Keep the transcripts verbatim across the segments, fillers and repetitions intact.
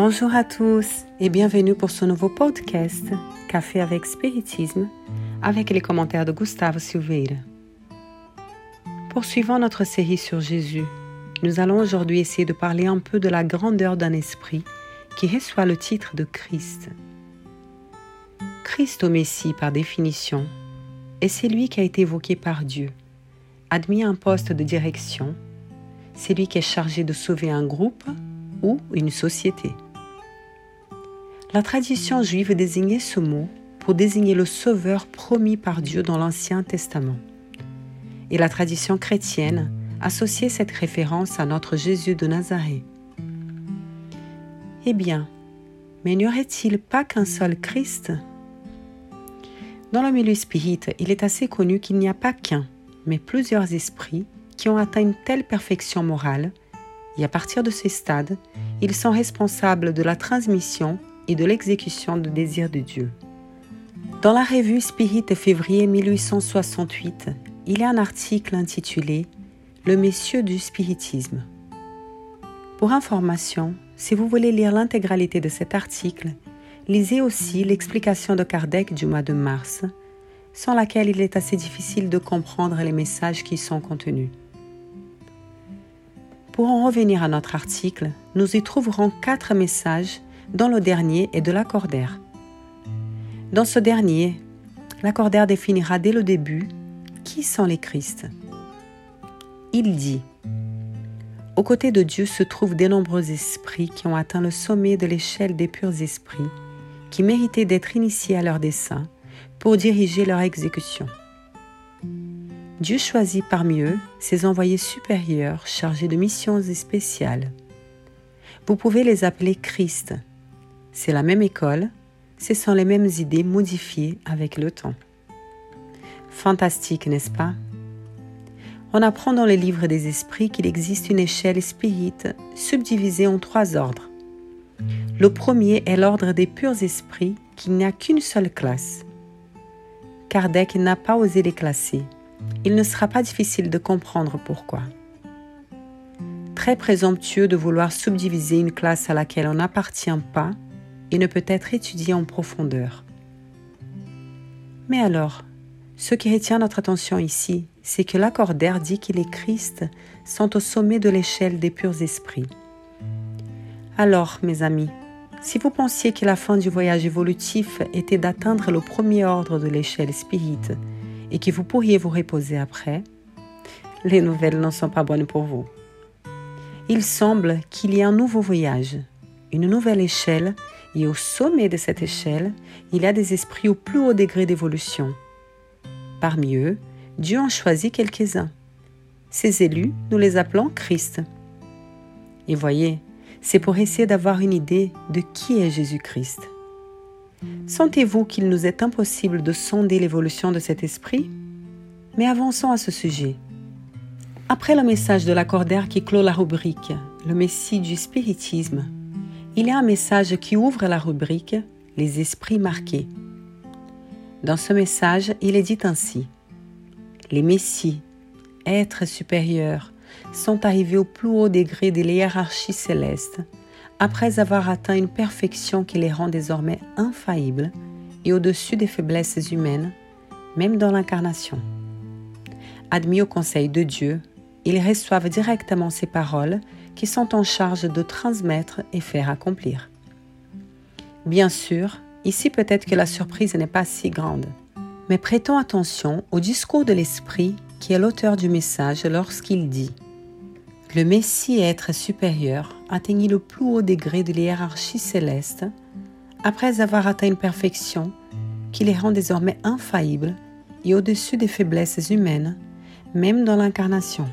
Bonjour à tous et bienvenue pour ce nouveau podcast Café avec Spiritisme avec les commentaires de Gustave Silveira. Poursuivant notre série sur Jésus, nous allons aujourd'hui essayer de parler un peu de la grandeur d'un esprit qui reçoit le titre de Christ. Christ au Messie par définition est celui qui a été évoqué par Dieu, admis à un poste de direction, celui qui est chargé de sauver un groupe ou une société. La tradition juive désignait ce mot pour désigner le sauveur promis par Dieu dans l'Ancien Testament. Et la tradition chrétienne associait cette référence à notre Jésus de Nazareth. Eh bien, mais n'y aurait-il pas qu'un seul Christ ? Dans le milieu spirite, il est assez connu qu'il n'y a pas qu'un, mais plusieurs esprits qui ont atteint une telle perfection morale, et à partir de ce stade, ils sont responsables de la transmission et de l'exécution du désir de Dieu. Dans la revue Spirit février mille huit cent soixante-huit, il y a un article intitulé « Le Messieurs du spiritisme ». Pour information, si vous voulez lire l'intégralité de cet article, lisez aussi l'explication de Kardec du mois de mars, sans laquelle il est assez difficile de comprendre les messages qui y sont contenus. Pour en revenir à notre article, nous y trouverons quatre messages, dont le dernier est de Lacordaire. Dans ce dernier, Lacordaire définira dès le début qui sont les Christ. Il dit « Aux côtés de Dieu se trouvent de nombreux esprits qui ont atteint le sommet de l'échelle des purs esprits, qui méritaient d'être initiés à leur dessein pour diriger leur exécution. Dieu choisit parmi eux ses envoyés supérieurs chargés de missions spéciales. Vous pouvez les appeler Christ. C'est la même école, ce sont les mêmes idées modifiées avec le temps. » Fantastique, n'est-ce pas ? On apprend dans le livre des esprits qu'il existe une échelle spirite subdivisée en trois ordres. Le premier est l'ordre des purs esprits, qu'il n'y a qu'une seule classe. Kardec n'a pas osé les classer. Il ne sera pas difficile de comprendre pourquoi. Très présomptueux de vouloir subdiviser une classe à laquelle on n'appartient pas et ne peut être étudiée en profondeur. Mais alors, ce qui retient notre attention ici, c'est que Lacordaire dit que les Christ sont au sommet de l'échelle des purs esprits. Alors, mes amis, si vous pensiez que la fin du voyage évolutif était d'atteindre le premier ordre de l'échelle spirite et que vous pourriez vous reposer après, les nouvelles ne sont pas bonnes pour vous. Il semble qu'il y ait un nouveau voyage, une nouvelle échelle, et au sommet de cette échelle, il y a des esprits au plus haut degré d'évolution. Parmi eux, Dieu en choisit quelques-uns. Ces élus, nous les appelons Christ. Et voyez, c'est pour essayer d'avoir une idée de qui est Jésus-Christ. Sentez-vous qu'il nous est impossible de sonder l'évolution de cet esprit ? Mais avançons à ce sujet. Après le message de Lacordaire qui clôt la rubrique « Le Messie du spiritisme », il y a un message qui ouvre la rubrique « Les esprits marqués ». Dans ce message, il est dit ainsi « Les messies, êtres supérieurs, sont arrivés au plus haut degré de l'hiérarchie céleste, après avoir atteint une perfection qui les rend désormais infaillibles et au-dessus des faiblesses humaines, même dans l'incarnation. Admis au conseil de Dieu, ils reçoivent directement ces paroles qui sont en charge de transmettre et faire accomplir. Bien sûr, ici peut-être que la surprise n'est pas si grande, mais prêtons attention au discours de l'esprit qui est l'auteur du message lorsqu'il dit « Le Messie être supérieur atteignit le plus haut degré de l'hiérarchie céleste après avoir atteint une perfection qui les rend désormais infaillibles et au-dessus des faiblesses humaines, même dans l'incarnation.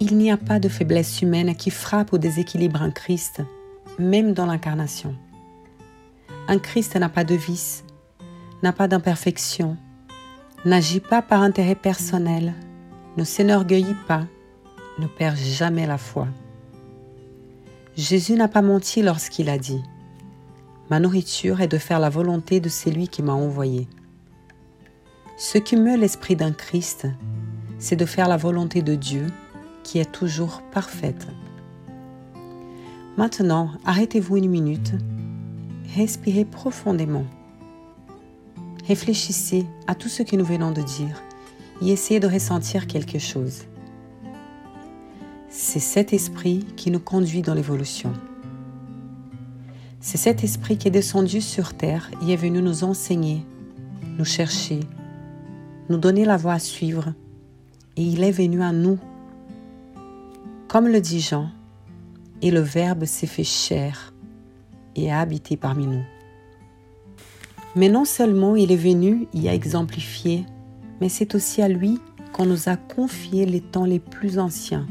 Il n'y a pas de faiblesse humaine qui frappe au déséquilibre en Christ, même dans l'incarnation. Un Christ n'a pas de vice, n'a pas d'imperfection, n'agit pas par intérêt personnel, ne s'enorgueillit pas, ne perd jamais la foi. Jésus n'a pas menti lorsqu'il a dit « Ma nourriture est de faire la volonté de celui qui m'a envoyé. » Ce qui meut l'esprit d'un Christ, c'est de faire la volonté de Dieu qui est toujours parfaite. Maintenant, arrêtez-vous une minute, respirez profondément. Réfléchissez à tout ce que nous venons de dire et essayez de ressentir quelque chose. C'est cet esprit qui nous conduit dans l'évolution. C'est cet esprit qui est descendu sur terre et est venu nous enseigner, nous chercher, nous donner la voie à suivre, et il est venu à nous. Comme le dit Jean, et le Verbe s'est fait chair et a habité parmi nous. Mais non seulement il est venu et a exemplifié, mais c'est aussi à lui qu'on nous a confié les temps les plus anciens.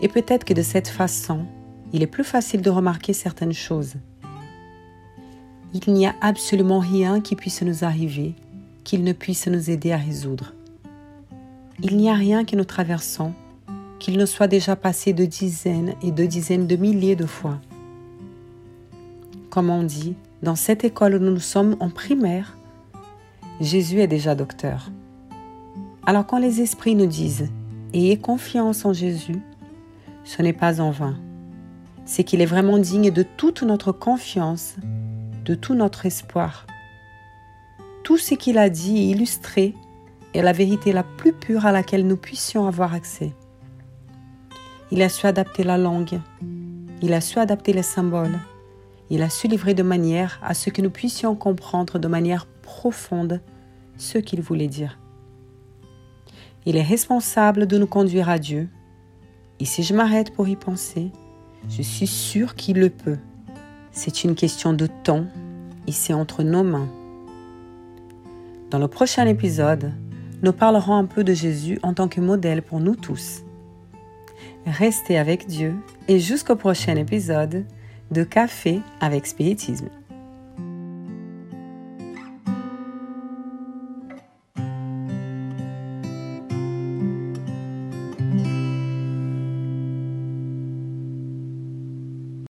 Et peut-être que de cette façon, il est plus facile de remarquer certaines choses. Il n'y a absolument rien qui puisse nous arriver, qu'il ne puisse nous aider à résoudre. Il n'y a rien que nous traversons, qu'il ne soit déjà passé de dizaines et de dizaines de milliers de fois. Comme on dit, dans cette école où nous sommes en primaire, Jésus est déjà docteur. Alors quand les esprits nous disent « Ayez confiance en Jésus », ce n'est pas en vain. C'est qu'il est vraiment digne de toute notre confiance, de tout notre espoir. Tout ce qu'il a dit et illustré est la vérité la plus pure à laquelle nous puissions avoir accès. Il a su adapter la langue, il a su adapter les symboles, il a su livrer de manière à ce que nous puissions comprendre de manière profonde ce qu'il voulait dire. Il est responsable de nous conduire à Dieu. Et si je m'arrête pour y penser, je suis sûre qu'il le peut. C'est une question de temps et c'est entre nos mains. Dans le prochain épisode, nous parlerons un peu de Jésus en tant que modèle pour nous tous. Restez avec Dieu et jusqu'au prochain épisode de Café avec Spiritisme.